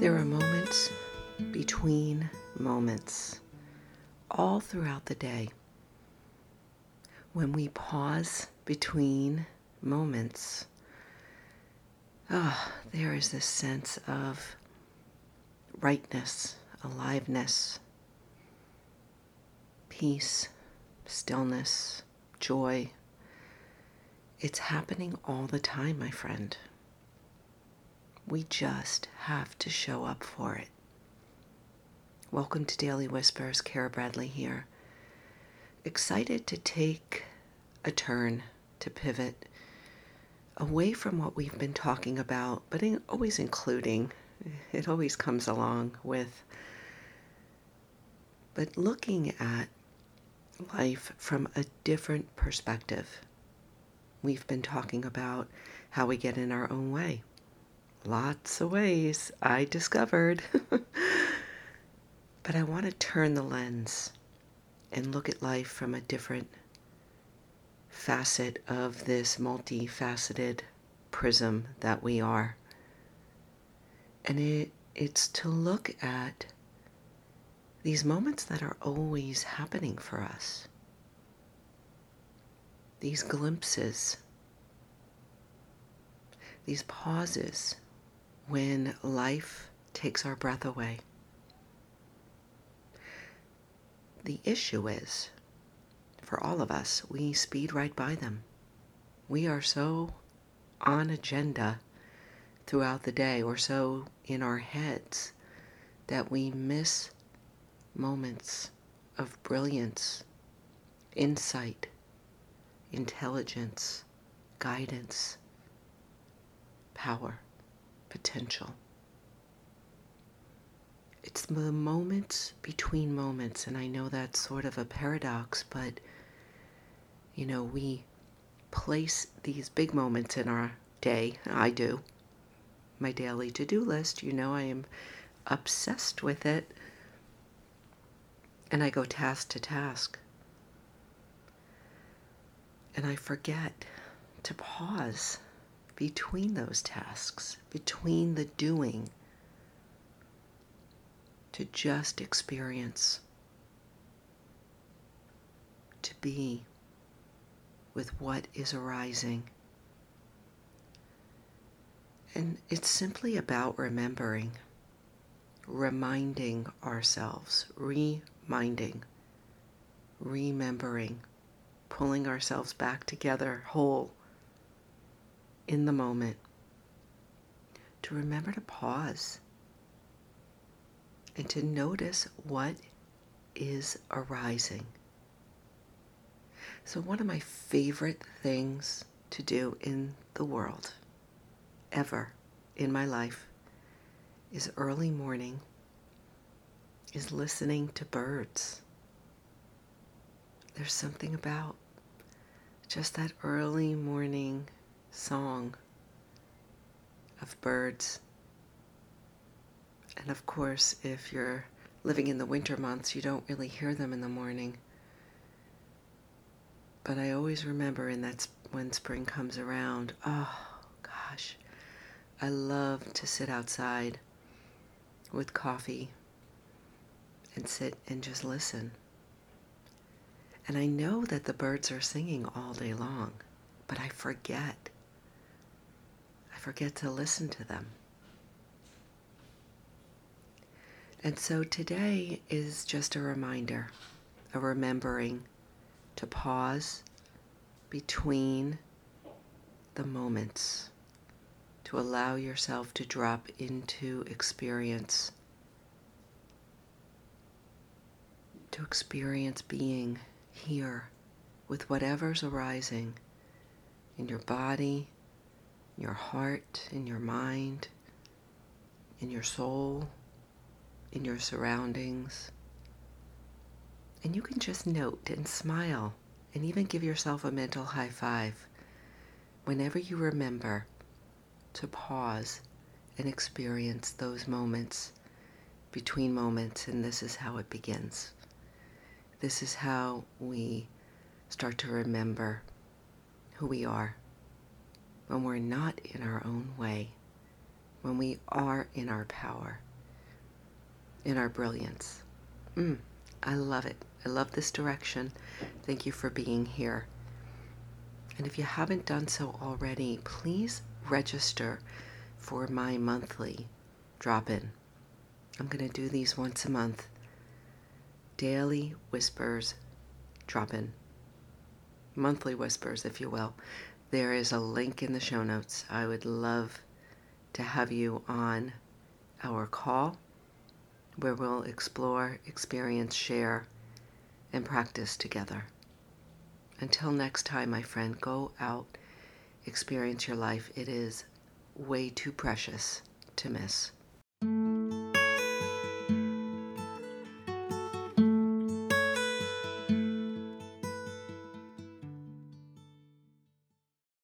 There are moments between moments all throughout the day. When we pause between moments, there is this sense of rightness, aliveness, peace, stillness, joy. It's happening all the time, my friend. We just have to show up for it. Welcome to Daily Whispers. Kara Bradley here. Excited to take a turn, to pivot away from what we've been talking about, but it always comes along with, but looking at life from a different perspective. We've been talking about how we get in our own way. Lots of ways I discovered. But I want to turn the lens and look at life from a different facet of this multifaceted prism that we are. And it's to look at these moments that are always happening for us. These glimpses, these pauses when life takes our breath away. The issue is, for all of us, we speed right by them. We are so on agenda throughout the day, or so in our heads, that we miss moments of brilliance, insight, intelligence, guidance, power, potential. It's the moments between moments, and I know that's sort of a paradox, but, we place these big moments in our day. I do. My daily to-do list, I am obsessed with it, and I go task to task. And I forget to pause between those tasks, between the doing, to just experience, to be with what is arising. And it's simply about remembering, reminding ourselves, remembering. Pulling ourselves back together whole in the moment, to remember to pause and to notice what is arising. So one of my favorite things to do in the world, ever in my life, is early morning, is listening to birds. There's something about just that early morning song of birds. And of course, if you're living in the winter months, you don't really hear them in the morning. But I always remember, and that's when spring comes around, I love to sit outside with coffee and sit and just listen. And I know that the birds are singing all day long, but I forget. I forget to listen to them. And so today is just a reminder, a remembering to pause between the moments, to allow yourself to drop into experience, to experience being here with whatever's arising in your body, in your heart, in your mind, in your soul, in your surroundings. And you can just note and smile and even give yourself a mental high five whenever you remember to pause and experience those moments between moments. And this is how it begins. This is how we start to remember who we are when we're not in our own way, when we are in our power, in our brilliance. I love it. I love this direction. Thank you for being here. And if you haven't done so already, please register for my monthly drop-in. I'm going to do these once a month. Daily Whispers drop-in. Monthly Whispers, if you will. There is a link in the show notes. I would love to have you on our call where we'll explore, experience, share, and practice together. Until next time, my friend, go out, experience your life. It is way too precious to miss.